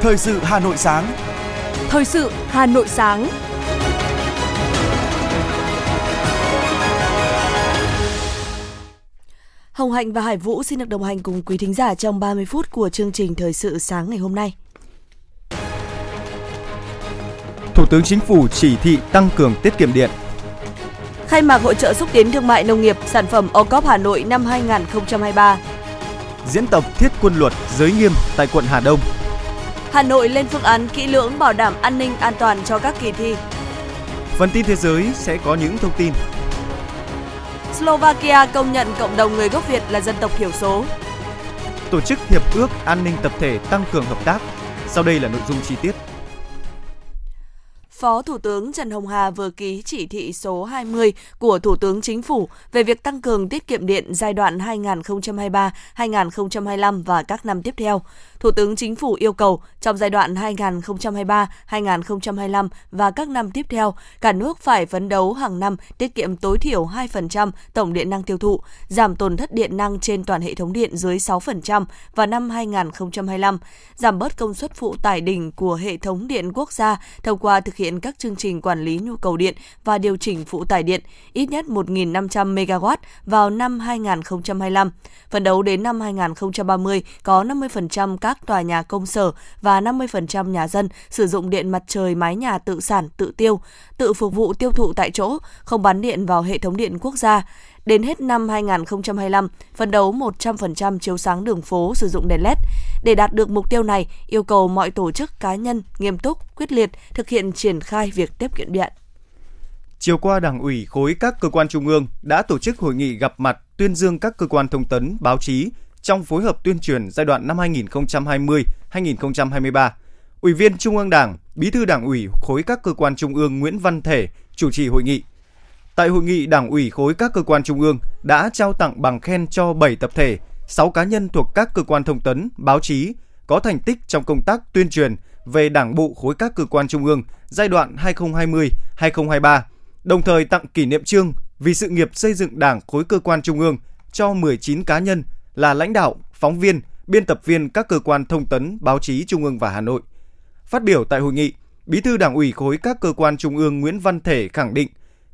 Thời sự Hà Nội sáng. Thời sự Hà Nội sáng. Hồng Hạnh và Hải Vũ xin được đồng hành cùng quý thính giả trong 30 phút của chương trình Thời sự sáng ngày hôm nay. Thủ tướng Chính phủ chỉ thị tăng cường tiết kiệm điện. Khai mạc hội chợ xúc tiến thương mại nông nghiệp sản phẩm OCOP Hà Nội năm 2023. Diễn tập thiết quân luật giới nghiêm tại quận Hà Đông. Hà Nội lên phương án kỹ lưỡng bảo đảm an ninh an toàn cho các kỳ thi. Phần tin thế giới sẽ có những thông tin. Slovakia công nhận cộng đồng người gốc Việt là dân tộc thiểu số. Tổ chức Hiệp ước An ninh Tập thể tăng cường hợp tác. Sau đây là nội dung chi tiết. Phó Thủ tướng Trần Hồng Hà vừa ký chỉ thị số 20 của Thủ tướng Chính phủ về việc tăng cường tiết kiệm điện giai đoạn 2023, 2025 và các năm tiếp theo. Thủ tướng Chính phủ yêu cầu trong giai đoạn 2023, 2025 và các năm tiếp theo, cả nước phải phấn đấu hàng năm tiết kiệm tối thiểu 2% tổng điện năng tiêu thụ, giảm tổn thất điện năng trên toàn hệ thống điện dưới 6% vào năm 2025, giảm bớt công suất phụ tải đỉnh của hệ thống điện quốc gia thông qua thực hiện các chương trình quản lý nhu cầu điện và điều chỉnh phụ tải điện ít nhất 1.500 MW vào năm 2025. Phấn đấu đến năm 2030 có 50% các tòa nhà công sở và 50% nhà dân sử dụng điện mặt trời mái nhà tự sản, tự tiêu, tự phục vụ tiêu thụ tại chỗ, không bán điện vào hệ thống điện quốc gia. Đến hết năm 2025, phấn đấu 100% chiếu sáng đường phố sử dụng đèn LED. Để đạt được mục tiêu này, yêu cầu mọi tổ chức cá nhân nghiêm túc, quyết liệt thực hiện triển khai việc tiết kiệm điện. Chiều qua, Đảng ủy khối các cơ quan trung ương đã tổ chức hội nghị gặp mặt tuyên dương các cơ quan thông tấn, báo chí trong phối hợp tuyên truyền giai đoạn năm 2020-2023. Ủy viên Trung ương Đảng, Bí thư Đảng ủy khối các cơ quan trung ương Nguyễn Văn Thể chủ trì hội nghị. Tại hội nghị, Đảng ủy khối các cơ quan trung ương đã trao tặng bằng khen cho 7 tập thể, 6 cá nhân thuộc các cơ quan thông tấn, báo chí có thành tích trong công tác tuyên truyền về Đảng bộ khối các cơ quan trung ương giai đoạn 2020-2023, đồng thời tặng kỷ niệm chương vì sự nghiệp xây dựng Đảng khối cơ quan trung ương cho 19 cá nhân là lãnh đạo, phóng viên, biên tập viên các cơ quan thông tấn, báo chí trung ương và Hà Nội. Phát biểu tại hội nghị, Bí thư Đảng ủy khối các cơ quan trung ương Nguyễn Văn Thể khẳng định,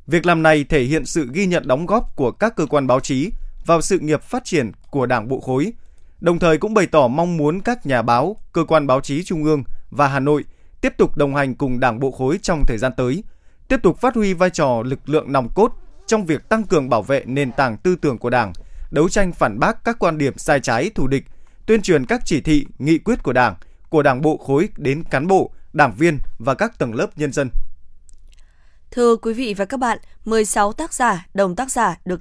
việc làm này thể hiện sự ghi nhận đóng góp của các cơ quan báo chí vào sự nghiệp phát triển của Đảng bộ khối, đồng thời cũng bày tỏ mong muốn các nhà báo, cơ quan báo chí trung ương và Hà Nội tiếp tục đồng hành cùng Đảng bộ khối trong thời gian tới, tiếp tục phát huy vai trò lực lượng nòng cốt trong việc tăng cường bảo vệ nền tảng tư tưởng của Đảng, đấu tranh phản bác các quan điểm sai trái thù địch, tuyên truyền các chỉ thị, nghị quyết của Đảng, của Đảng bộ khối đến cán bộ, đảng viên và các tầng lớp nhân dân. Thưa quý vị và các bạn, 16 tác giả, đồng tác giả được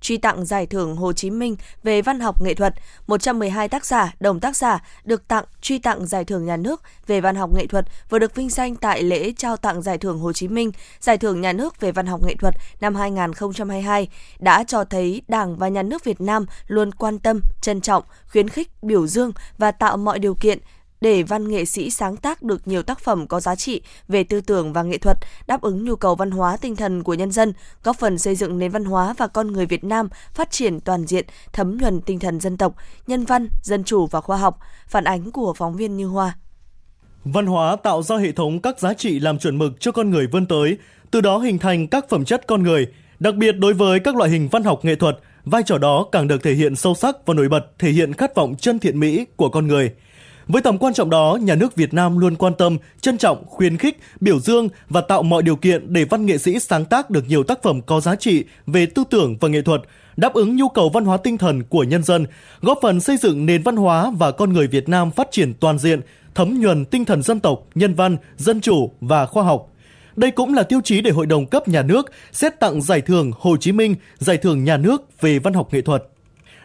truy tặng Giải thưởng Hồ Chí Minh về văn học nghệ thuật, 112 tác giả, đồng tác giả được truy tặng Giải thưởng Nhà nước về văn học nghệ thuật vừa được vinh danh tại lễ trao tặng Giải thưởng Hồ Chí Minh, Giải thưởng Nhà nước về văn học nghệ thuật năm 2022 đã cho thấy Đảng và Nhà nước Việt Nam luôn quan tâm, trân trọng, khuyến khích, biểu dương và tạo mọi điều kiện để văn nghệ sĩ sáng tác được nhiều tác phẩm có giá trị về tư tưởng và nghệ thuật, đáp ứng nhu cầu văn hóa tinh thần của nhân dân, góp phần xây dựng nền văn hóa và con người Việt Nam phát triển toàn diện, thấm nhuần tinh thần dân tộc, nhân văn, dân chủ và khoa học. Phản ánh của phóng viên Như Hoa. Văn hóa tạo ra hệ thống các giá trị làm chuẩn mực cho con người vươn tới, từ đó hình thành các phẩm chất con người, đặc biệt đối với các loại hình văn học nghệ thuật, vai trò đó càng được thể hiện sâu sắc và nổi bật, thể hiện khát vọng chân thiện mỹ của con người. Với tầm quan trọng đó, Nhà nước Việt Nam luôn quan tâm, trân trọng, khuyến khích, biểu dương và tạo mọi điều kiện để văn nghệ sĩ sáng tác được nhiều tác phẩm có giá trị về tư tưởng và nghệ thuật, đáp ứng nhu cầu văn hóa tinh thần của nhân dân, góp phần xây dựng nền văn hóa và con người Việt Nam phát triển toàn diện, thấm nhuần tinh thần dân tộc, nhân văn, dân chủ và khoa học. Đây cũng là tiêu chí để Hội đồng cấp nhà nước xét tặng Giải thưởng Hồ Chí Minh, Giải thưởng Nhà nước về văn học nghệ thuật.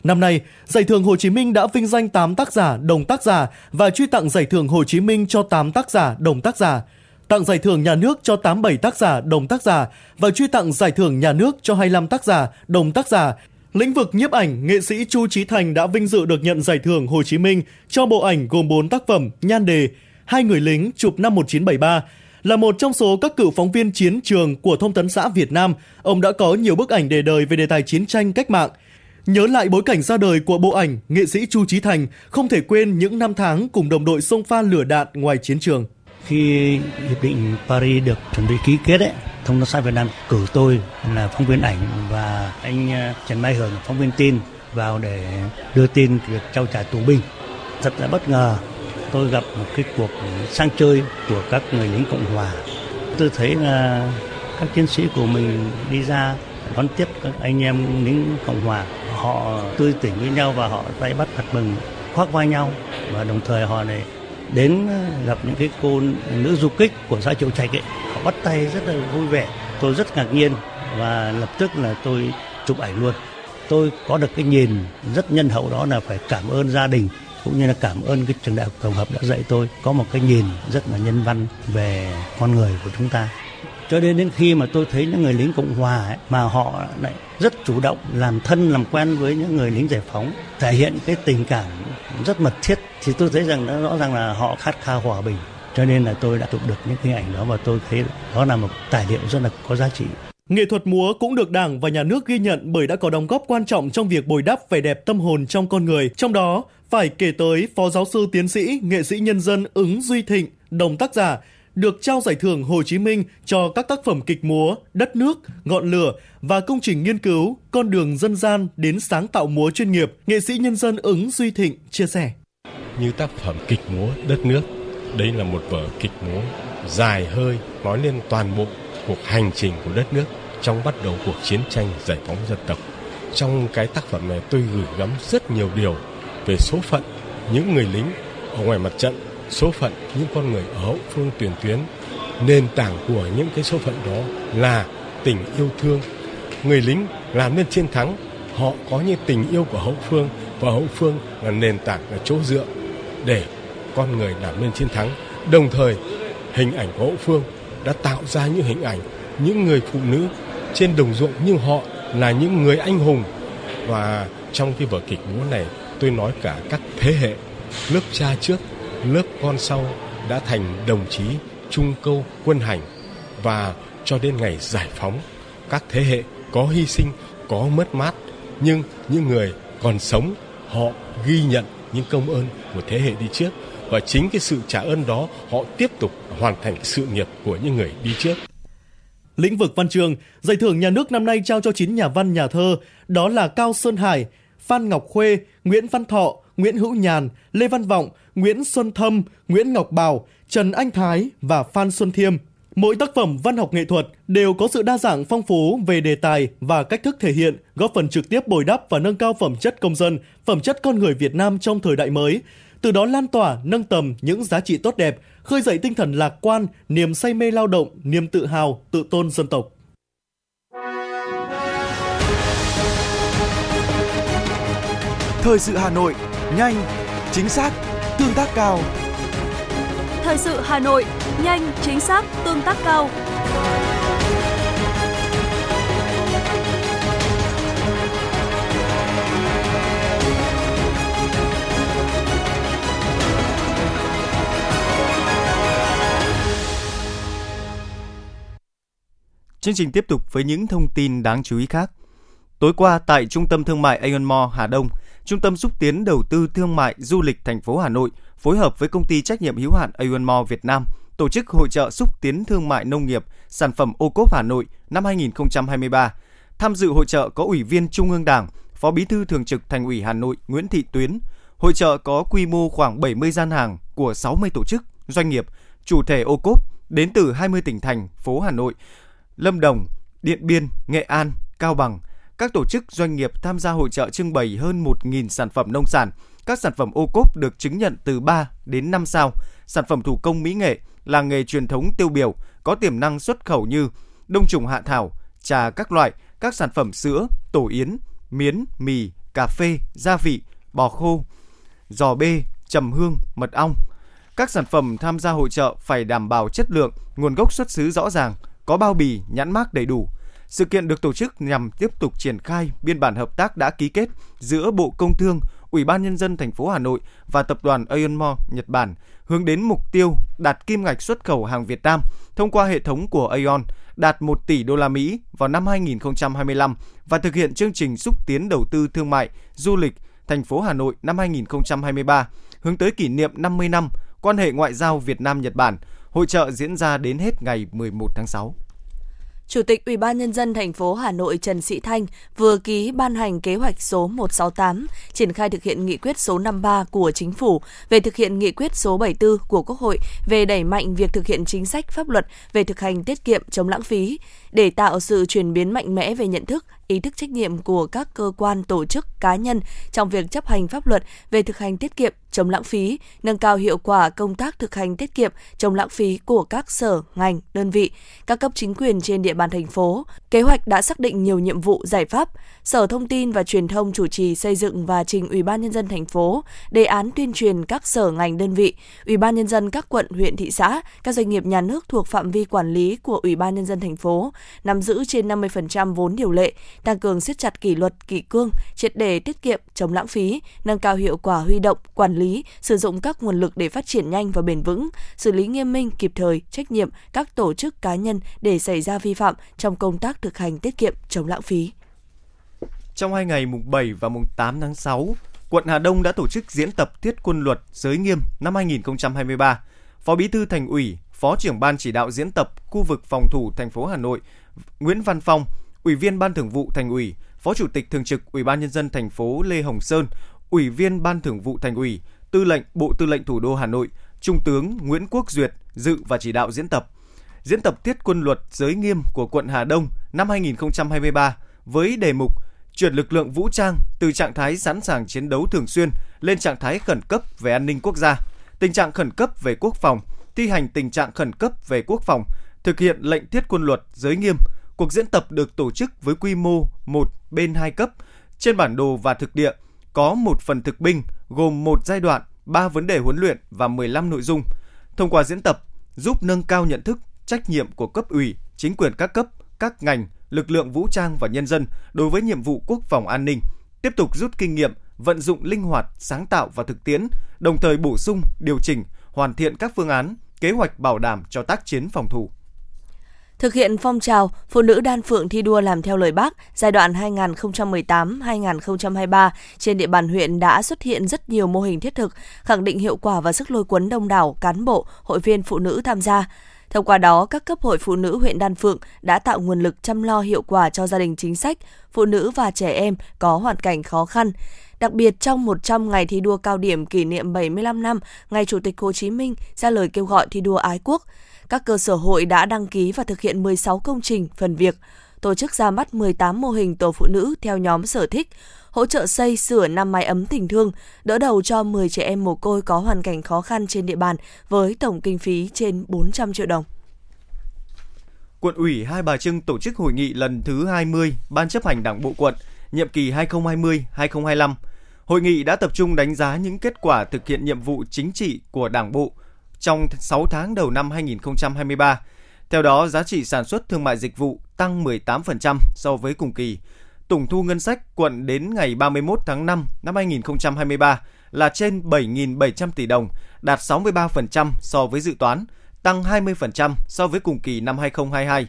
Năm nay, Giải thưởng Hồ Chí Minh đã vinh danh 8 tác giả, đồng tác giả và truy tặng Giải thưởng Hồ Chí Minh cho 8 tác giả, đồng tác giả, tặng Giải thưởng Nhà nước cho 87 tác giả, đồng tác giả và truy tặng Giải thưởng Nhà nước cho 25 tác giả, đồng tác giả. Lĩnh vực nhiếp ảnh, nghệ sĩ Chu Chí Thành đã vinh dự được nhận Giải thưởng Hồ Chí Minh cho bộ ảnh gồm 4 tác phẩm nhan đề Hai người lính chụp năm 1973. Là một trong số các cựu phóng viên chiến trường của Thông tấn xã Việt Nam, ông đã có nhiều bức ảnh đề đời về đề tài chiến tranh cách mạng. Nhớ lại bối cảnh ra đời của bộ ảnh, nghệ sĩ Chu Chí Thành không thể quên những năm tháng cùng đồng đội xông pha lửa đạn ngoài chiến trường. Khi hiệp định Paris được chuẩn bị ký kết, Thông tấn xã Việt Nam cử tôi là phóng viên ảnh và anh Trần Mai Hưởng, phóng viên tin, vào để đưa tin việc trao trả tù binh. Thật là bất ngờ, tôi gặp một cái cuộc sang chơi của các người lính Cộng Hòa. Tôi thấy là các chiến sĩ của mình đi ra đón tiếp các anh em lính Cộng Hòa. Họ tươi tỉnh với nhau và họ tay bắt thật mừng, khoác vai nhau. Và đồng thời họ này đến gặp những cái cô nữ du kích của xã Triệu Trạch ấy. Họ bắt tay rất là vui vẻ. Tôi rất ngạc nhiên và lập tức là tôi chụp ảnh luôn. Tôi có được cái nhìn rất nhân hậu, đó là phải cảm ơn gia đình cũng như là cảm ơn cái trường đại học tổng hợp đã dạy tôi có một cái nhìn rất là nhân văn về con người của chúng ta. Cho đến khi mà tôi thấy những người lính Cộng Hòa ấy, mà họ lại rất chủ động làm thân làm quen với những người lính giải phóng, thể hiện cái tình cảm rất mật thiết, thì tôi thấy rằng rõ ràng là họ khát khao hòa bình. Cho nên là tôi đã chụp được những hình ảnh đó và tôi thấy đó là một tài liệu rất là có giá trị. Nghệ thuật múa cũng được Đảng và Nhà nước ghi nhận bởi đã có đóng góp quan trọng trong việc bồi đắp vẻ đẹp tâm hồn trong con người. Trong đó phải kể tới Phó Giáo sư Tiến sĩ, nghệ sĩ nhân dân Ứng Duy Thịnh, đồng tác giả, được trao giải thưởng Hồ Chí Minh cho các tác phẩm kịch múa Đất nước, Ngọn lửa và công trình nghiên cứu Con đường dân gian đến sáng tạo múa chuyên nghiệp. Nghệ sĩ nhân dân Ứng Duy Thịnh chia sẻ. Như tác phẩm kịch múa Đất nước, đây là một vở kịch múa dài hơi nói lên toàn bộ cuộc hành trình của đất nước trong bắt đầu cuộc chiến tranh giải phóng dân tộc. Trong cái tác phẩm này tôi gửi gắm rất nhiều điều về số phận những người lính ở ngoài mặt trận, số phận những con người ở hậu phương tiền tuyến. Nền tảng của những cái số phận đó là tình yêu thương. Người lính làm nên chiến thắng, họ có những tình yêu của hậu phương, và hậu phương là nền tảng, là chỗ dựa để con người làm nên chiến thắng. Đồng thời hình ảnh của hậu phương đã tạo ra những hình ảnh những người phụ nữ trên đồng ruộng, nhưng họ là những người anh hùng. Và trong cái vở kịch múa này tôi nói cả các thế hệ, lớp cha trước, lớp con sau đã thành đồng chí trung câu quân hành, và cho đến ngày giải phóng các thế hệ có hy sinh, có mất mát, nhưng những người còn sống họ ghi nhận những công ơn của thế hệ đi trước, và chính cái sự trả ơn đó họ tiếp tục hoàn thành sự nghiệp của những người đi trước. Lĩnh vực văn chương, giải thưởng Nhà nước năm nay trao cho 9 nhà văn, nhà thơ, đó là Cao Sơn Hải, Phan Ngọc Khuê, Nguyễn Văn Thọ, Nguyễn Hữu Nhàn, Lê Văn Vọng, Nguyễn Xuân Thâm, Nguyễn Ngọc Bảo, Trần Anh Thái và Phan Xuân Thiêm. Mỗi tác phẩm văn học nghệ thuật đều có sự đa dạng phong phú về đề tài và cách thức thể hiện, góp phần trực tiếp bồi đắp và nâng cao phẩm chất công dân, phẩm chất con người Việt Nam trong thời đại mới. Từ đó lan tỏa, nâng tầm những giá trị tốt đẹp, khơi dậy tinh thần lạc quan, niềm say mê lao động, niềm tự hào, tự tôn dân tộc. Thời sự Hà Nội, nhanh, chính xác, tương tác cao. Thời sự Hà Nội, nhanh, chính xác, tương tác cao. Chương trình tiếp tục với những thông tin đáng chú ý khác. Tối qua tại Trung tâm Thương mại Aeon Mall Hà Đông, Trung tâm Xúc tiến Đầu tư Thương mại Du lịch thành phố Hà Nội phối hợp với Công ty trách nhiệm hữu hạn Aeon Mall Việt Nam tổ chức hội chợ xúc tiến thương mại nông nghiệp sản phẩm OCOP Hà Nội năm 2023. Tham dự hội chợ có Ủy viên Trung ương Đảng, Phó Bí thư Thường trực Thành ủy Hà Nội Nguyễn Thị Tuyến. Hội chợ có quy mô khoảng 70 gian hàng của 60 tổ chức, doanh nghiệp, chủ thể OCOP đến từ 20 tỉnh thành, phố Hà Nội, Lâm Đồng, Điện Biên, Nghệ An, Cao Bằng. Các tổ chức doanh nghiệp tham gia hội chợ trưng bày hơn 1.000 sản phẩm nông sản, các sản phẩm OCOP được chứng nhận từ 3 đến 5 sao, sản phẩm thủ công mỹ nghệ, làng nghề truyền thống tiêu biểu, có tiềm năng xuất khẩu như đông trùng hạ thảo, trà các loại, các sản phẩm sữa, tổ yến, miến, mì, cà phê, gia vị, bò khô, giò bê, trầm hương, mật ong. Các sản phẩm tham gia hội chợ phải đảm bảo chất lượng, nguồn gốc xuất xứ rõ ràng, có bao bì, nhãn mác đầy đủ. Sự kiện được tổ chức nhằm tiếp tục triển khai biên bản hợp tác đã ký kết giữa Bộ Công Thương, Ủy ban Nhân dân thành phố Hà Nội và Tập đoàn Aeon Mall Nhật Bản hướng đến mục tiêu đạt kim ngạch xuất khẩu hàng Việt Nam thông qua hệ thống của Aeon đạt 1 tỷ đô la Mỹ vào năm 2025 và thực hiện chương trình xúc tiến đầu tư thương mại, du lịch thành phố Hà Nội năm 2023, hướng tới kỷ niệm 50 năm quan hệ ngoại giao Việt Nam-Nhật Bản. Hội chợ diễn ra đến hết ngày 11 tháng 6. Chủ tịch Ủy ban Nhân dân thành phố Hà Nội Trần Sĩ Thanh vừa ký ban hành kế hoạch số 168 triển khai thực hiện nghị quyết số 53 của Chính phủ về thực hiện nghị quyết số 74 của Quốc hội về đẩy mạnh việc thực hiện chính sách pháp luật về thực hành tiết kiệm chống lãng phí để tạo sự chuyển biến mạnh mẽ về nhận thức, ý thức trách nhiệm của các cơ quan, tổ chức, cá nhân trong việc chấp hành pháp luật về thực hành tiết kiệm chống lãng phí, nâng cao hiệu quả công tác thực hành tiết kiệm chống lãng phí của các sở, ngành, đơn vị, các cấp chính quyền trên địa bàn thành phố. Kế hoạch đã xác định nhiều nhiệm vụ, giải pháp. Sở Thông tin và Truyền thông chủ trì xây dựng và trình Ủy ban Nhân dân thành phố đề án tuyên truyền các sở, ngành, đơn vị, Ủy ban Nhân dân các quận, huyện, thị xã, các doanh nghiệp nhà nước thuộc phạm vi quản lý của Ủy ban Nhân dân thành phố nắm giữ trên 50% vốn điều lệ, tăng cường siết chặt kỷ luật, kỷ cương, triệt để tiết kiệm, chống lãng phí, nâng cao hiệu quả huy động, quản lý, sử dụng các nguồn lực để phát triển nhanh và bền vững, xử lý nghiêm minh, kịp thời, trách nhiệm các tổ chức, cá nhân để xảy ra vi phạm trong công tác thực hành tiết kiệm, chống lãng phí. Trong hai ngày mùng 7 và mùng 8 tháng 6, quận Hà Đông đã tổ chức diễn tập thiết quân luật giới nghiêm năm 2023. Phó Bí thư Thành ủy, Phó trưởng ban chỉ đạo diễn tập khu vực phòng thủ thành phố Hà Nội Nguyễn Văn Phong, Ủy viên Ban Thường vụ Thành ủy, Phó Chủ tịch thường trực Ủy ban Nhân dân thành phố Lê Hồng Sơn, Ủy viên Ban Thường vụ Thành ủy, Tư lệnh Bộ Tư lệnh Thủ đô Hà Nội, Trung tướng Nguyễn Quốc Duyệt dự và chỉ đạo diễn tập. Diễn tập thiết quân luật giới nghiêm của quận Hà Đông năm 2023 với đề mục chuyển lực lượng vũ trang từ trạng thái sẵn sàng chiến đấu thường xuyên lên trạng thái khẩn cấp về an ninh quốc gia, tình trạng khẩn cấp về quốc phòng, thi hành tình trạng khẩn cấp về quốc phòng, thực hiện lệnh thiết quân luật giới nghiêm. Cuộc diễn tập được tổ chức với quy mô 1/2 cấp trên bản đồ và thực địa, có 1 phần thực binh gồm 1 giai đoạn, 3 vấn đề huấn luyện và 15 nội dung. Thông qua diễn tập, giúp nâng cao nhận thức, trách nhiệm của cấp ủy, chính quyền các cấp, các ngành, lực lượng vũ trang và nhân dân đối với nhiệm vụ quốc phòng an ninh, tiếp tục rút kinh nghiệm, vận dụng linh hoạt, sáng tạo và thực tiễn, đồng thời bổ sung, điều chỉnh, hoàn thiện các phương án, kế hoạch bảo đảm cho tác chiến phòng thủ. Thực hiện phong trào phụ nữ Đan Phượng thi đua làm theo lời Bác giai đoạn 2018-2023, trên địa bàn huyện đã xuất hiện rất nhiều mô hình thiết thực, khẳng định hiệu quả và sức lôi cuốn đông đảo cán bộ, hội viên phụ nữ tham gia. Thông qua đó, các cấp hội phụ nữ huyện Đan Phượng đã tạo nguồn lực chăm lo hiệu quả cho gia đình chính sách, phụ nữ và trẻ em có hoàn cảnh khó khăn. Đặc biệt, trong 100 ngày thi đua cao điểm kỷ niệm 75 năm Ngày Chủ tịch Hồ Chí Minh ra lời kêu gọi thi đua ái quốc, các cơ sở hội đã đăng ký và thực hiện 16 công trình, phần việc, tổ chức ra mắt 18 mô hình tổ phụ nữ theo nhóm sở thích, hỗ trợ xây sửa 5 mái ấm tình thương, đỡ đầu cho 10 trẻ em mồ côi có hoàn cảnh khó khăn trên địa bàn với tổng kinh phí trên 400 triệu đồng. Quận ủy Hai Bà Trưng tổ chức hội nghị lần thứ 20 Ban chấp hành Đảng bộ quận, nhiệm kỳ 2020-2025. Hội nghị đã tập trung đánh giá những kết quả thực hiện nhiệm vụ chính trị của Đảng bộ trong 6 tháng đầu năm 2023. Theo đó, giá trị sản xuất thương mại dịch vụ tăng 18% so với cùng kỳ. Tổng thu ngân sách quận đến ngày 31 tháng 5 năm 2023 là trên 7.700 tỷ đồng, đạt 63% so với dự toán, tăng 20% so với cùng kỳ năm 2022.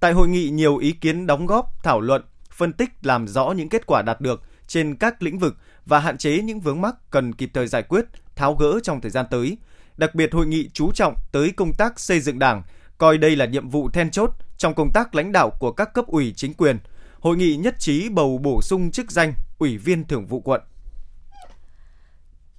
Tại hội nghị, nhiều ý kiến đóng góp, thảo luận, phân tích làm rõ những kết quả đạt được trên các lĩnh vực và hạn chế những vướng mắc cần kịp thời giải quyết, tháo gỡ trong thời gian tới. Đặc biệt, hội nghị chú trọng tới công tác xây dựng Đảng, coi đây là nhiệm vụ then chốt trong công tác lãnh đạo của các cấp ủy chính quyền. Hội nghị nhất trí bầu bổ sung chức danh Ủy viên Thường vụ quận.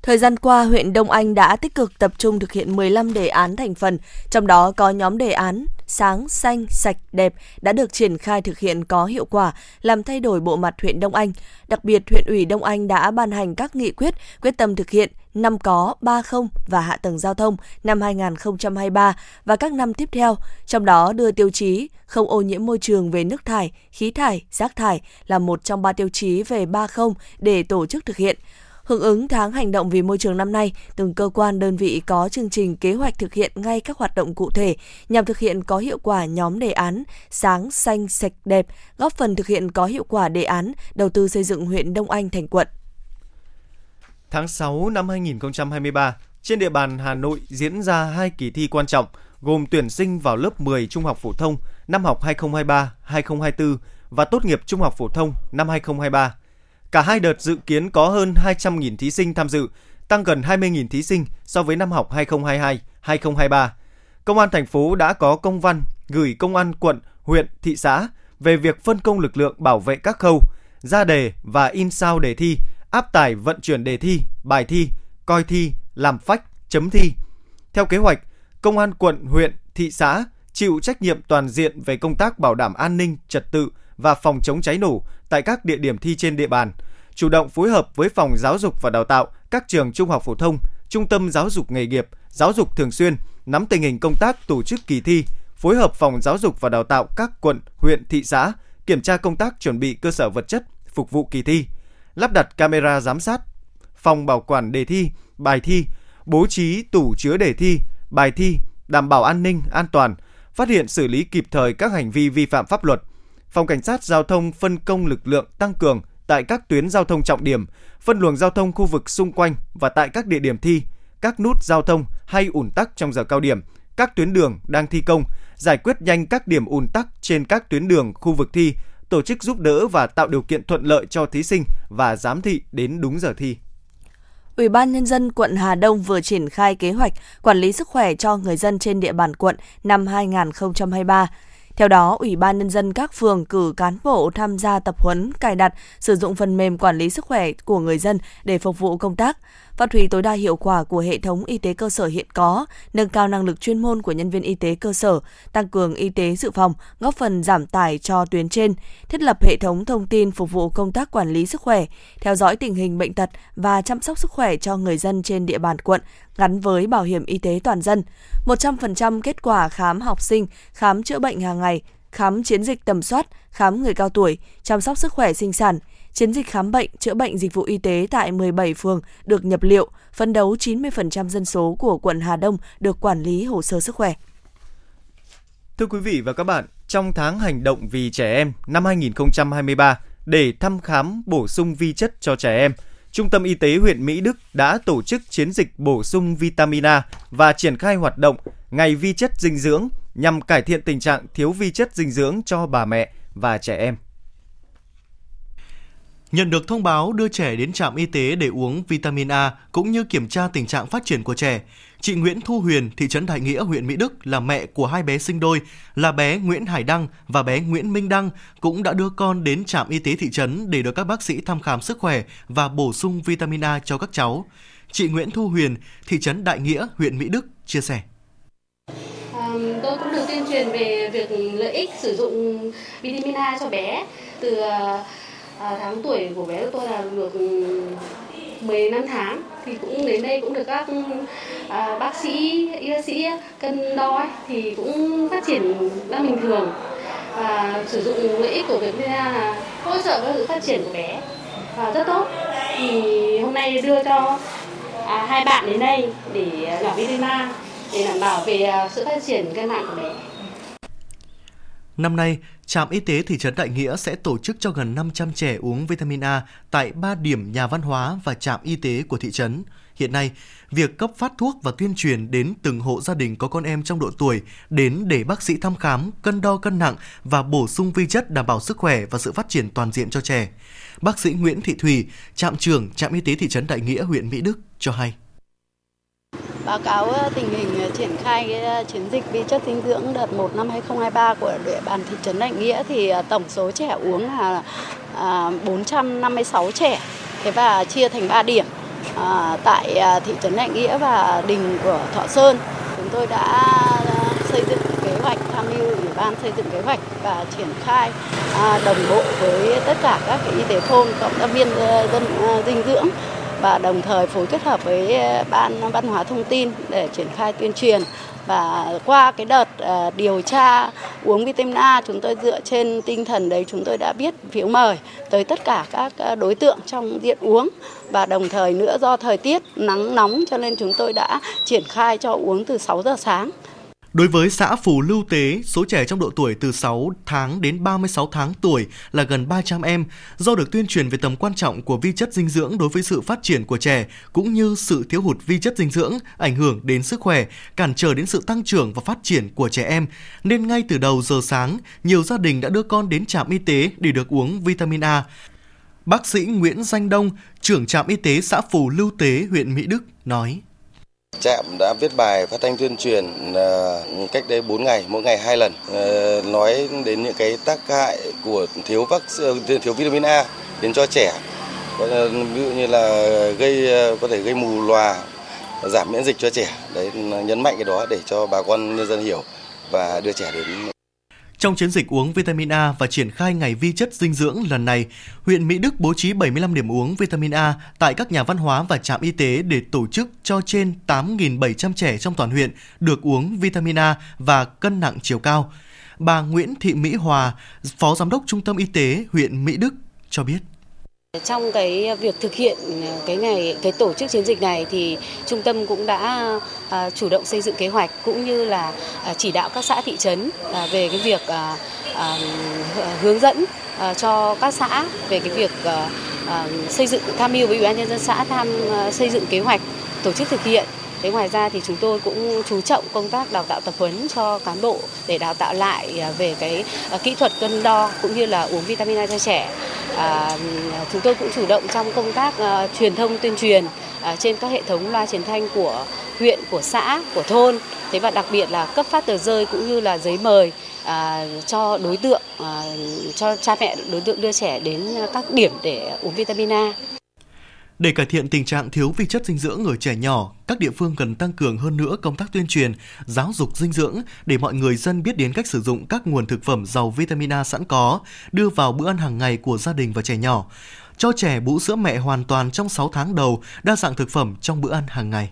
Thời gian qua, huyện Đông Anh đã tích cực tập trung thực hiện 15 đề án thành phần, trong đó có nhóm đề án Sáng, Xanh, Sạch, Đẹp đã được triển khai thực hiện có hiệu quả, làm thay đổi bộ mặt huyện Đông Anh. Đặc biệt, huyện ủy Đông Anh đã ban hành các nghị quyết, quyết tâm thực hiện 5 có, 3 không và hạ tầng giao thông năm 2023 và các năm tiếp theo, trong đó đưa tiêu chí không ô nhiễm môi trường về nước thải, khí thải, rác thải là một trong 3 tiêu chí về 3 không để tổ chức thực hiện. Hưởng ứng tháng hành động vì môi trường năm nay, từng cơ quan, đơn vị có chương trình, kế hoạch thực hiện ngay các hoạt động cụ thể nhằm thực hiện có hiệu quả nhóm đề án Sáng, Xanh, Sạch, Đẹp, góp phần thực hiện có hiệu quả đề án đầu tư xây dựng huyện Đông Anh thành quận. Tháng 6 năm 2023, trên địa bàn Hà Nội diễn ra 2 kỳ thi quan trọng gồm tuyển sinh vào lớp 10 trung học phổ thông năm học 2023-2024 và tốt nghiệp trung học phổ thông năm 2023. Cả hai đợt dự kiến có hơn 200.000 thí sinh tham dự, tăng gần 20.000 thí sinh so với năm học 2022-2023. Công an thành phố đã có công văn gửi công an quận, huyện, thị xã về việc phân công lực lượng bảo vệ các khâu ra đề và in sao đề thi, áp tải vận chuyển đề thi, bài thi, coi thi, làm phách, chấm thi. Theo kế hoạch, công an quận, huyện, thị xã chịu trách nhiệm toàn diện về công tác bảo đảm an ninh, trật tự và phòng chống cháy nổ tại các địa điểm thi trên địa bàn, chủ động phối hợp với phòng giáo dục và đào tạo, các trường trung học phổ thông, trung tâm giáo dục nghề nghiệp, giáo dục thường xuyên, nắm tình hình công tác tổ chức kỳ thi, phối hợp phòng giáo dục và đào tạo các quận, huyện, thị xã, kiểm tra công tác chuẩn bị cơ sở vật chất, phục vụ kỳ thi, lắp đặt camera giám sát, phòng bảo quản đề thi, bài thi, bố trí tủ chứa đề thi, bài thi, đảm bảo an ninh, an toàn, phát hiện xử lý kịp thời các hành vi vi phạm pháp luật. Phòng Cảnh sát Giao thông phân công lực lượng tăng cường tại các tuyến giao thông trọng điểm, phân luồng giao thông khu vực xung quanh và tại các địa điểm thi, các nút giao thông hay ùn tắc trong giờ cao điểm, các tuyến đường đang thi công, giải quyết nhanh các điểm ùn tắc trên các tuyến đường, khu vực thi, tổ chức giúp đỡ và tạo điều kiện thuận lợi cho thí sinh và giám thị đến đúng giờ thi. Ủy ban Nhân dân quận Hà Đông vừa triển khai kế hoạch quản lý sức khỏe cho người dân trên địa bàn quận năm 2023. Theo đó, Ủy ban Nhân dân các phường cử cán bộ tham gia tập huấn, cài đặt, sử dụng phần mềm quản lý sức khỏe của người dân để phục vụ công tác, phát huy tối đa hiệu quả của hệ thống y tế cơ sở hiện có, nâng cao năng lực chuyên môn của nhân viên y tế cơ sở, tăng cường y tế dự phòng, góp phần giảm tải cho tuyến trên, thiết lập hệ thống thông tin phục vụ công tác quản lý sức khỏe, theo dõi tình hình bệnh tật và chăm sóc sức khỏe cho người dân trên địa bàn quận, gắn với bảo hiểm y tế toàn dân, 100% kết quả khám học sinh, khám chữa bệnh hàng ngày, khám chiến dịch tầm soát, khám người cao tuổi, chăm sóc sức khỏe sinh sản, chiến dịch khám bệnh, chữa bệnh dịch vụ y tế tại 17 phường được nhập liệu, phấn đấu 90% dân số của quận Hà Đông được quản lý hồ sơ sức khỏe. Thưa quý vị và các bạn, trong tháng hành động vì trẻ em năm 2023 để thăm khám bổ sung vi chất cho trẻ em, Trung tâm Y tế huyện Mỹ Đức đã tổ chức chiến dịch bổ sung vitamin A và triển khai hoạt động Ngày vi chất dinh dưỡng nhằm cải thiện tình trạng thiếu vi chất dinh dưỡng cho bà mẹ và trẻ em. Nhận được thông báo đưa trẻ đến trạm y tế để uống vitamin A cũng như kiểm tra tình trạng phát triển của trẻ, chị Nguyễn Thu Huyền, thị trấn Đại Nghĩa, huyện Mỹ Đức là mẹ của hai bé sinh đôi là bé Nguyễn Hải Đăng và bé Nguyễn Minh Đăng cũng đã đưa con đến trạm y tế thị trấn để được các bác sĩ thăm khám sức khỏe và bổ sung vitamin A cho các cháu. Chị Nguyễn Thu Huyền, thị trấn Đại Nghĩa, huyện Mỹ Đức chia sẻ. Tôi cũng được tuyên truyền về việc lợi ích sử dụng vitamin A cho bé. Từ tháng tuổi của bé của tôi là được 15 tháng thì cũng đến đây cũng được các bác sĩ, y bác sĩ cân đo ấy, thì cũng phát triển đang bình thường và sử dụng lợi ích của vitamin A là hỗ trợ cho sự phát triển của bé và rất tốt. Thì hôm nay đưa cho hai bạn đến đây để làm vitamin A để đảm bảo về sự phát triển cân nặng của bé. Năm nay, trạm y tế thị trấn Đại Nghĩa sẽ tổ chức cho gần 500 trẻ uống vitamin A tại 3 điểm nhà văn hóa và trạm y tế của thị trấn. Hiện nay, việc cấp phát thuốc và tuyên truyền đến từng hộ gia đình có con em trong độ tuổi đến để bác sĩ thăm khám, cân đo cân nặng và bổ sung vi chất đảm bảo sức khỏe và sự phát triển toàn diện cho trẻ. Bác sĩ Nguyễn Thị Thùy, trạm trưởng trạm y tế thị trấn Đại Nghĩa, huyện Mỹ Đức cho hay. Báo cáo tình hình triển khai chiến dịch vi chất dinh dưỡng đợt 1 năm 2023 của địa bàn thị trấn Đại Nghĩa thì tổng số trẻ uống là 456 trẻ, thế và chia thành 3 điểm tại thị trấn Đại Nghĩa và đình của Thọ Sơn. Chúng tôi đã xây dựng kế hoạch, tham mưu Ủy ban xây dựng kế hoạch và triển khai đồng bộ với tất cả các y tế thôn, cộng tác viên dân dinh dưỡng và đồng thời phối kết hợp với Ban Văn hóa Thông tin để triển khai tuyên truyền. Và qua cái đợt điều tra uống vitamin A, chúng tôi dựa trên tinh thần đấy chúng tôi đã viết phiếu mời tới tất cả các đối tượng trong diện uống. Và đồng thời nữa do thời tiết nắng nóng cho nên chúng tôi đã triển khai cho uống từ 6 giờ sáng. Đối với xã Phù Lưu Tế, số trẻ trong độ tuổi từ 6 tháng đến 36 tháng tuổi là gần 300 em. Do được tuyên truyền về tầm quan trọng của vi chất dinh dưỡng đối với sự phát triển của trẻ, cũng như sự thiếu hụt vi chất dinh dưỡng ảnh hưởng đến sức khỏe, cản trở đến sự tăng trưởng và phát triển của trẻ em, nên ngay từ đầu giờ sáng, nhiều gia đình đã đưa con đến trạm y tế để được uống vitamin A. Bác sĩ Nguyễn Danh Đông, trưởng trạm y tế xã Phù Lưu Tế, huyện Mỹ Đức, nói. Trạm đã viết bài phát thanh tuyên truyền cách đây 4 ngày, mỗi ngày 2 lần, nói đến những cái tác hại của thiếu vitamin A đến cho trẻ. Ví dụ như là có thể gây mù lòa, giảm miễn dịch cho trẻ. Đấy, nhấn mạnh cái đó để cho bà con nhân dân hiểu và đưa trẻ đến. Trong chiến dịch uống vitamin A và triển khai ngày vi chất dinh dưỡng lần này, huyện Mỹ Đức bố trí 75 điểm uống vitamin A tại các nhà văn hóa và trạm y tế để tổ chức cho trên 8.700 trẻ trong toàn huyện được uống vitamin A và cân nặng chiều cao. Bà Nguyễn Thị Mỹ Hòa, Phó Giám đốc Trung tâm Y tế huyện Mỹ Đức cho biết. Trong cái việc thực hiện cái tổ chức chiến dịch này thì trung tâm cũng đã chủ động xây dựng kế hoạch cũng như là chỉ đạo các xã thị trấn về cái việc hướng dẫn cho các xã về cái việc xây dựng tham mưu với Ủy ban nhân dân xã xây dựng kế hoạch tổ chức thực hiện. Thế ngoài ra thì chúng tôi cũng chú trọng công tác đào tạo tập huấn cho cán bộ để đào tạo lại về cái kỹ thuật cân đo cũng như là uống vitamin A cho trẻ. Chúng tôi cũng chủ động trong công tác truyền thông tuyên truyền trên các hệ thống loa truyền thanh của huyện, của xã, của thôn. Thế và đặc biệt là cấp phát tờ rơi cũng như là giấy mời cho đối tượng, cho cha mẹ đối tượng đưa trẻ đến các điểm để uống vitamin A. Để cải thiện tình trạng thiếu vi chất dinh dưỡng ở trẻ nhỏ, các địa phương cần tăng cường hơn nữa công tác tuyên truyền, giáo dục dinh dưỡng để mọi người dân biết đến cách sử dụng các nguồn thực phẩm giàu vitamin A sẵn có, đưa vào bữa ăn hàng ngày của gia đình và trẻ nhỏ. Cho trẻ bú sữa mẹ hoàn toàn trong 6 tháng đầu, đa dạng thực phẩm trong bữa ăn hàng ngày.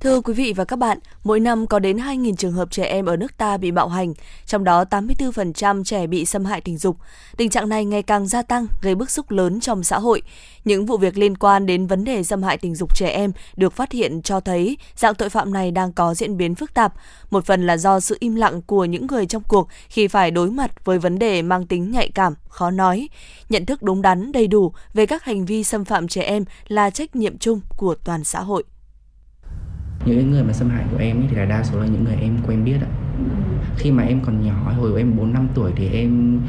Thưa quý vị và các bạn, mỗi năm có đến 2.000 trường hợp trẻ em ở nước ta bị bạo hành, trong đó 84% trẻ bị xâm hại tình dục. Tình trạng này ngày càng gia tăng, gây bức xúc lớn trong xã hội. Những vụ việc liên quan đến vấn đề xâm hại tình dục trẻ em được phát hiện cho thấy dạng tội phạm này đang có diễn biến phức tạp. Một phần là do sự im lặng của những người trong cuộc khi phải đối mặt với vấn đề mang tính nhạy cảm, khó nói. Nhận thức đúng đắn, đầy đủ về các hành vi xâm phạm trẻ em là trách nhiệm chung của toàn xã hội. Những người mà xâm hại của em thì là đa số là những người em quen biết ạ. Khi mà em còn nhỏ, hồi em 4-5 tuổi thì em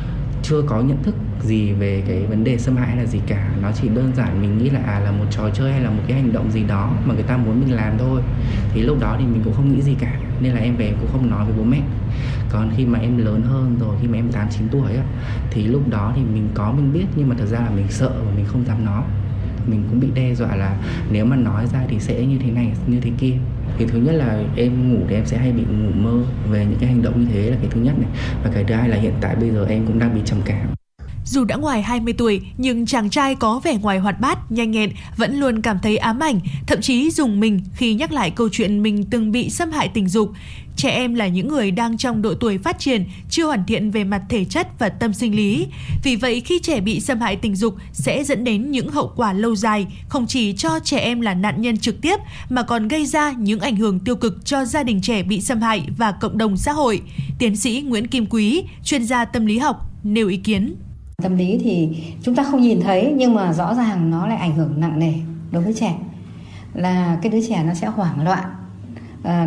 chưa có nhận thức gì về cái vấn đề xâm hại là gì cả. Nó chỉ đơn giản mình nghĩ là một trò chơi hay là một cái hành động gì đó mà người ta muốn mình làm thôi. Thì lúc đó thì mình cũng không nghĩ gì cả, nên là em về cũng không nói với bố mẹ. Còn khi mà em lớn hơn rồi, khi mà em 8-9 tuổi á, thì lúc đó thì mình biết, nhưng mà thật ra là mình sợ và mình không dám nói. Mình cũng bị đe dọa là nếu mà nói ra thì sẽ như thế này, như thế kia. Cái thứ nhất là em ngủ thì em sẽ hay bị ngủ mơ về những cái hành động như thế, là cái thứ nhất này. Và cái thứ hai là hiện tại bây giờ em cũng đang bị trầm cảm. Dù đã ngoài 20 tuổi, nhưng chàng trai có vẻ ngoài hoạt bát, nhanh nhẹn vẫn luôn cảm thấy ám ảnh, thậm chí rùng mình khi nhắc lại câu chuyện mình từng bị xâm hại tình dục. Trẻ em là những người đang trong độ tuổi phát triển, chưa hoàn thiện về mặt thể chất và tâm sinh lý. Vì vậy, khi trẻ bị xâm hại tình dục sẽ dẫn đến những hậu quả lâu dài, không chỉ cho trẻ em là nạn nhân trực tiếp, mà còn gây ra những ảnh hưởng tiêu cực cho gia đình trẻ bị xâm hại và cộng đồng xã hội. Tiến sĩ Nguyễn Kim Quý, chuyên gia tâm lý học, nêu ý kiến. Tâm lý thì chúng ta không nhìn thấy, nhưng mà rõ ràng nó lại ảnh hưởng nặng nề đối với trẻ. Là cái đứa trẻ nó sẽ hoảng loạn,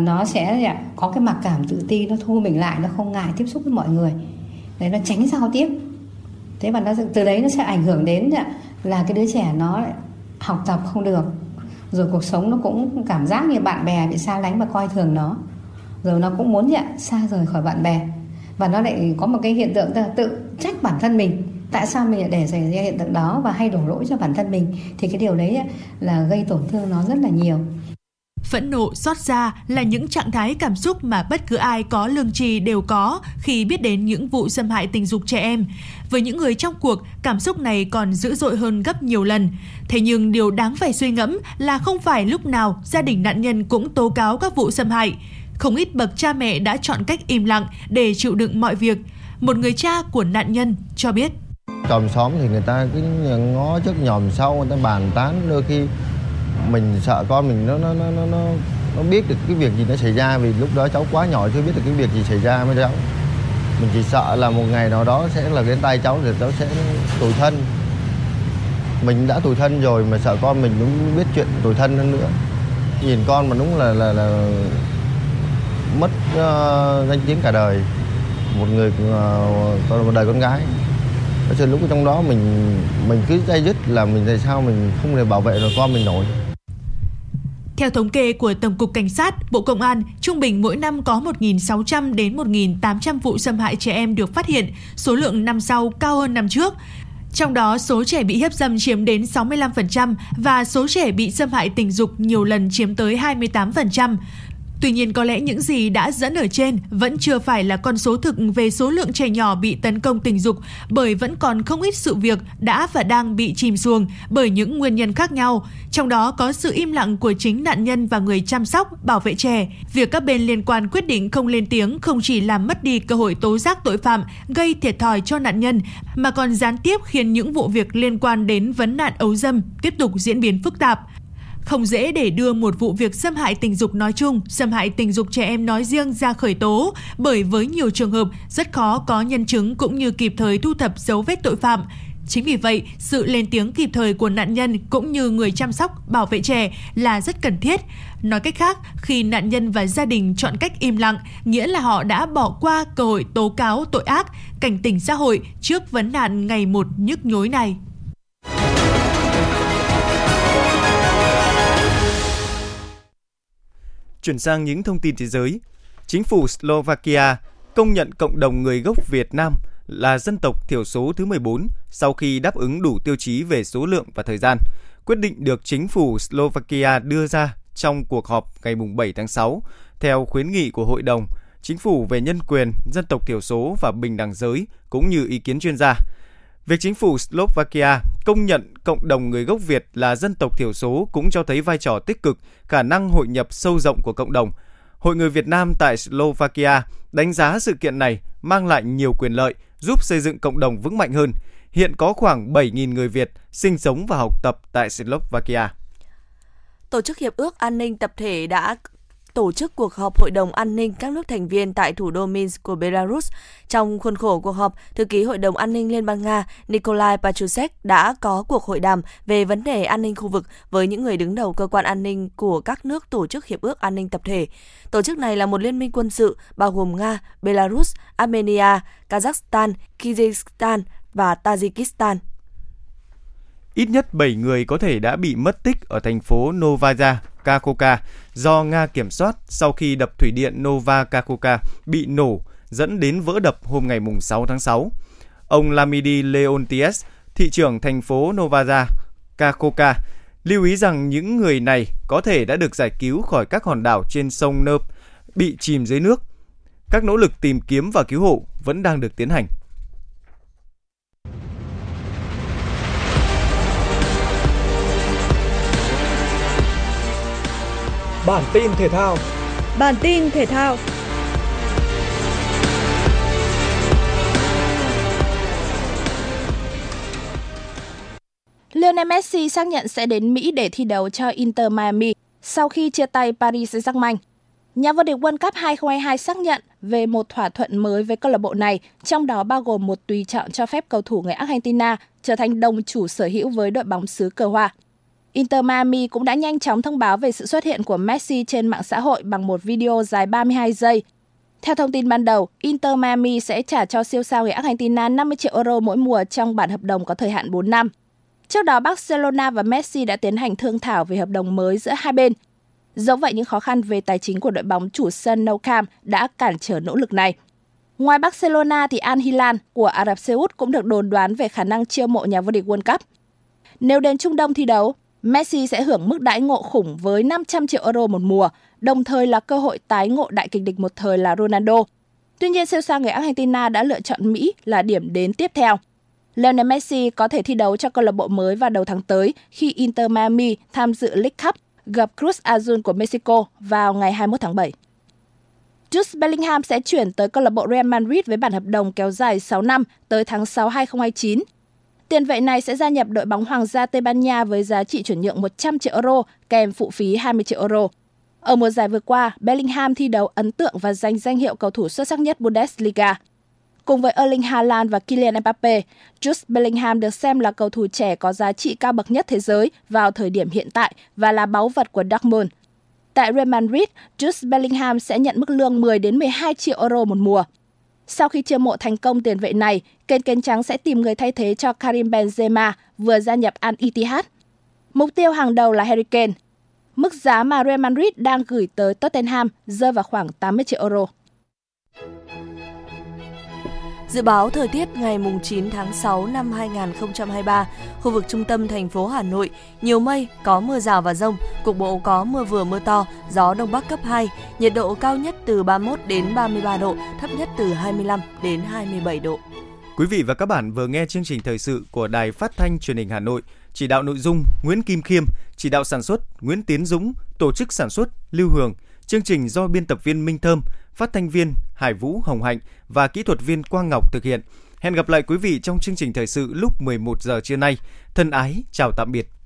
nó sẽ có cái mặc cảm tự ti, nó thu mình lại, nó không ngại tiếp xúc với mọi người. Đấy, nó tránh giao tiếp. Thế và từ đấy nó sẽ ảnh hưởng đến là cái đứa trẻ nó học tập không được. Rồi cuộc sống nó cũng cảm giác như bạn bè bị xa lánh và coi thường nó. Rồi nó cũng muốn xa rời khỏi bạn bè. Và nó lại có một cái hiện tượng tự trách bản thân mình. Tại sao mình lại để xảy ra hiện tượng đó và hay đổ lỗi cho bản thân mình? Thì cái điều đấy là gây tổn thương nó rất là nhiều. Phẫn nộ, xót xa là những trạng thái cảm xúc mà bất cứ ai có lương tri đều có khi biết đến những vụ xâm hại tình dục trẻ em. Với những người trong cuộc, cảm xúc này còn dữ dội hơn gấp nhiều lần. Thế nhưng điều đáng phải suy ngẫm là không phải lúc nào gia đình nạn nhân cũng tố cáo các vụ xâm hại. Không ít bậc cha mẹ đã chọn cách im lặng để chịu đựng mọi việc. Một người cha của nạn nhân cho biết. Chòm xóm thì người ta cứ ngó trước nhòm sau, người ta bàn tán, đôi khi mình sợ con mình nó biết được cái việc gì nó xảy ra, vì lúc đó cháu quá nhỏ chưa biết được cái việc gì xảy ra với cháu. Mình chỉ sợ là một ngày nào đó sẽ là đến tay cháu rồi cháu sẽ tủi thân. Mình đã tủi thân rồi mà sợ con mình cũng biết chuyện tủi thân hơn nữa. Nhìn con mà đúng là mất danh tiếng cả đời. Một người một đời con gái. Cho lúc trong đó mình cứ day dứt là mình tại sao mình không thể bảo vệ được con mình nổi. Theo thống kê của Tổng cục Cảnh sát, Bộ Công an, trung bình mỗi năm có 1.600 đến 1.800 vụ xâm hại trẻ em được phát hiện, số lượng năm sau cao hơn năm trước. Trong đó, số trẻ bị hiếp dâm chiếm đến 65% và số trẻ bị xâm hại tình dục nhiều lần chiếm tới 28%. Tuy nhiên, có lẽ những gì đã dẫn ở trên vẫn chưa phải là con số thực về số lượng trẻ nhỏ bị tấn công tình dục, bởi vẫn còn không ít sự việc đã và đang bị chìm xuồng bởi những nguyên nhân khác nhau, trong đó có sự im lặng của chính nạn nhân và người chăm sóc, bảo vệ trẻ. Việc các bên liên quan quyết định không lên tiếng không chỉ làm mất đi cơ hội tố giác tội phạm, gây thiệt thòi cho nạn nhân, mà còn gián tiếp khiến những vụ việc liên quan đến vấn nạn ấu dâm tiếp tục diễn biến phức tạp. Không dễ để đưa một vụ việc xâm hại tình dục nói chung, xâm hại tình dục trẻ em nói riêng ra khởi tố, bởi với nhiều trường hợp rất khó có nhân chứng cũng như kịp thời thu thập dấu vết tội phạm. Chính vì vậy, sự lên tiếng kịp thời của nạn nhân cũng như người chăm sóc, bảo vệ trẻ là rất cần thiết. Nói cách khác, khi nạn nhân và gia đình chọn cách im lặng, nghĩa là họ đã bỏ qua cơ hội tố cáo tội ác, cảnh tỉnh xã hội trước vấn nạn ngày một nhức nhối này. Chuyển sang những thông tin thế giới. Chính phủ Slovakia công nhận cộng đồng người gốc Việt Nam là dân tộc thiểu số thứ 14 sau khi đáp ứng đủ tiêu chí về số lượng và thời gian. Quyết định được chính phủ Slovakia đưa ra trong cuộc họp ngày 7 tháng 6 theo khuyến nghị của Hội đồng, Chính phủ về nhân quyền, dân tộc thiểu số và bình đẳng giới cũng như ý kiến chuyên gia. Việc chính phủ Slovakia công nhận cộng đồng người gốc Việt là dân tộc thiểu số cũng cho thấy vai trò tích cực, khả năng hội nhập sâu rộng của cộng đồng. Hội người Việt Nam tại Slovakia đánh giá sự kiện này mang lại nhiều quyền lợi, giúp xây dựng cộng đồng vững mạnh hơn. Hiện có khoảng 7.000 người Việt sinh sống và học tập tại Slovakia. Tổ chức Hiệp ước An ninh Tập thể đã tổ chức cuộc họp Hội đồng An ninh các nước thành viên tại thủ đô Minsk của Belarus. Trong khuôn khổ cuộc họp, Thư ký Hội đồng An ninh Liên bang Nga Nikolai Patrushev đã có cuộc hội đàm về vấn đề an ninh khu vực với những người đứng đầu cơ quan an ninh của các nước tổ chức Hiệp ước An ninh Tập thể. Tổ chức này là một liên minh quân sự bao gồm Nga, Belarus, Armenia, Kazakhstan, Kyrgyzstan và Tajikistan. Ít nhất 7 người có thể đã bị mất tích ở thành phố Nova Kakhovka do Nga kiểm soát sau khi đập thủy điện Nova Kakhovka bị nổ dẫn đến vỡ đập hôm ngày 6 tháng 6. Ông Lamidi Leonties, thị trưởng thành phố Nova Kakhovka, lưu ý rằng những người này có thể đã được giải cứu khỏi các hòn đảo trên sông Neb bị chìm dưới nước. Các nỗ lực tìm kiếm và cứu hộ vẫn đang được tiến hành. Bản tin thể thao. Lionel Messi xác nhận sẽ đến Mỹ để thi đấu cho Inter Miami sau khi chia tay Paris Saint-Germain. Nhà vô địch World Cup 2022 xác nhận về một thỏa thuận mới với câu lạc bộ này, trong đó bao gồm một tùy chọn cho phép cầu thủ người Argentina trở thành đồng chủ sở hữu với đội bóng xứ cờ hoa. Inter Miami cũng đã nhanh chóng thông báo về sự xuất hiện của Messi trên mạng xã hội bằng một video dài 32 giây. Theo thông tin ban đầu, Inter Miami sẽ trả cho siêu sao người Argentina 50 triệu euro mỗi mùa trong bản hợp đồng có thời hạn 4 năm. Trước đó, Barcelona và Messi đã tiến hành thương thảo về hợp đồng mới giữa hai bên. Dẫu vậy, những khó khăn về tài chính của đội bóng chủ sân Nou Camp đã cản trở nỗ lực này. Ngoài Barcelona thì Al Hilal của Ả Rập Xê Út cũng được đồn đoán về khả năng chiêu mộ nhà vô địch World Cup. Nếu đến Trung Đông thi đấu, Messi sẽ hưởng mức đãi ngộ khủng với 500 triệu euro một mùa, đồng thời là cơ hội tái ngộ đại kình địch một thời là Ronaldo. Tuy nhiên, siêu sao người Argentina đã lựa chọn Mỹ là điểm đến tiếp theo. Lionel Messi có thể thi đấu cho câu lạc bộ mới vào đầu tháng tới khi Inter Miami tham dự League Cup gặp Cruz Azul của Mexico vào ngày 21 tháng 7. Jude Bellingham sẽ chuyển tới câu lạc bộ Real Madrid với bản hợp đồng kéo dài 6 năm tới tháng 6 2029. Tiền vệ này sẽ gia nhập đội bóng Hoàng gia Tây Ban Nha với giá trị chuyển nhượng 100 triệu euro, kèm phụ phí 20 triệu euro. Ở mùa giải vừa qua, Bellingham thi đấu ấn tượng và giành danh hiệu cầu thủ xuất sắc nhất Bundesliga. Cùng với Erling Haaland và Kylian Mbappe, Jude Bellingham được xem là cầu thủ trẻ có giá trị cao bậc nhất thế giới vào thời điểm hiện tại và là báu vật của Dortmund. Tại Real Madrid, Jude Bellingham sẽ nhận mức lương 10 đến 12 triệu euro một mùa. Sau khi chiêu mộ thành công tiền vệ này, kênh trắng sẽ tìm người thay thế cho Karim Benzema vừa gia nhập Al Ittihad. Mục tiêu hàng đầu là Harry Kane. Mức giá mà Real Madrid đang gửi tới Tottenham rơi vào khoảng 80 triệu euro. Dự báo thời tiết ngày 9 tháng 6 năm 2023, khu vực trung tâm thành phố Hà Nội, nhiều mây, có mưa rào và dông, cục bộ có mưa vừa mưa to, gió Đông Bắc cấp 2, nhiệt độ cao nhất từ 31 đến 33 độ, thấp nhất từ 25 đến 27 độ. Quý vị và các bạn vừa nghe chương trình thời sự của Đài Phát thanh Truyền hình Hà Nội, chỉ đạo nội dung Nguyễn Kim Khiêm, chỉ đạo sản xuất Nguyễn Tiến Dũng, tổ chức sản xuất Lưu Hường, chương trình do biên tập viên Minh Thơm, phát thanh viên Hải Vũ, Hồng Hạnh và kỹ thuật viên Quang Ngọc thực hiện. Hẹn gặp lại quý vị trong chương trình thời sự lúc 11 giờ trưa nay. Thân ái, chào tạm biệt.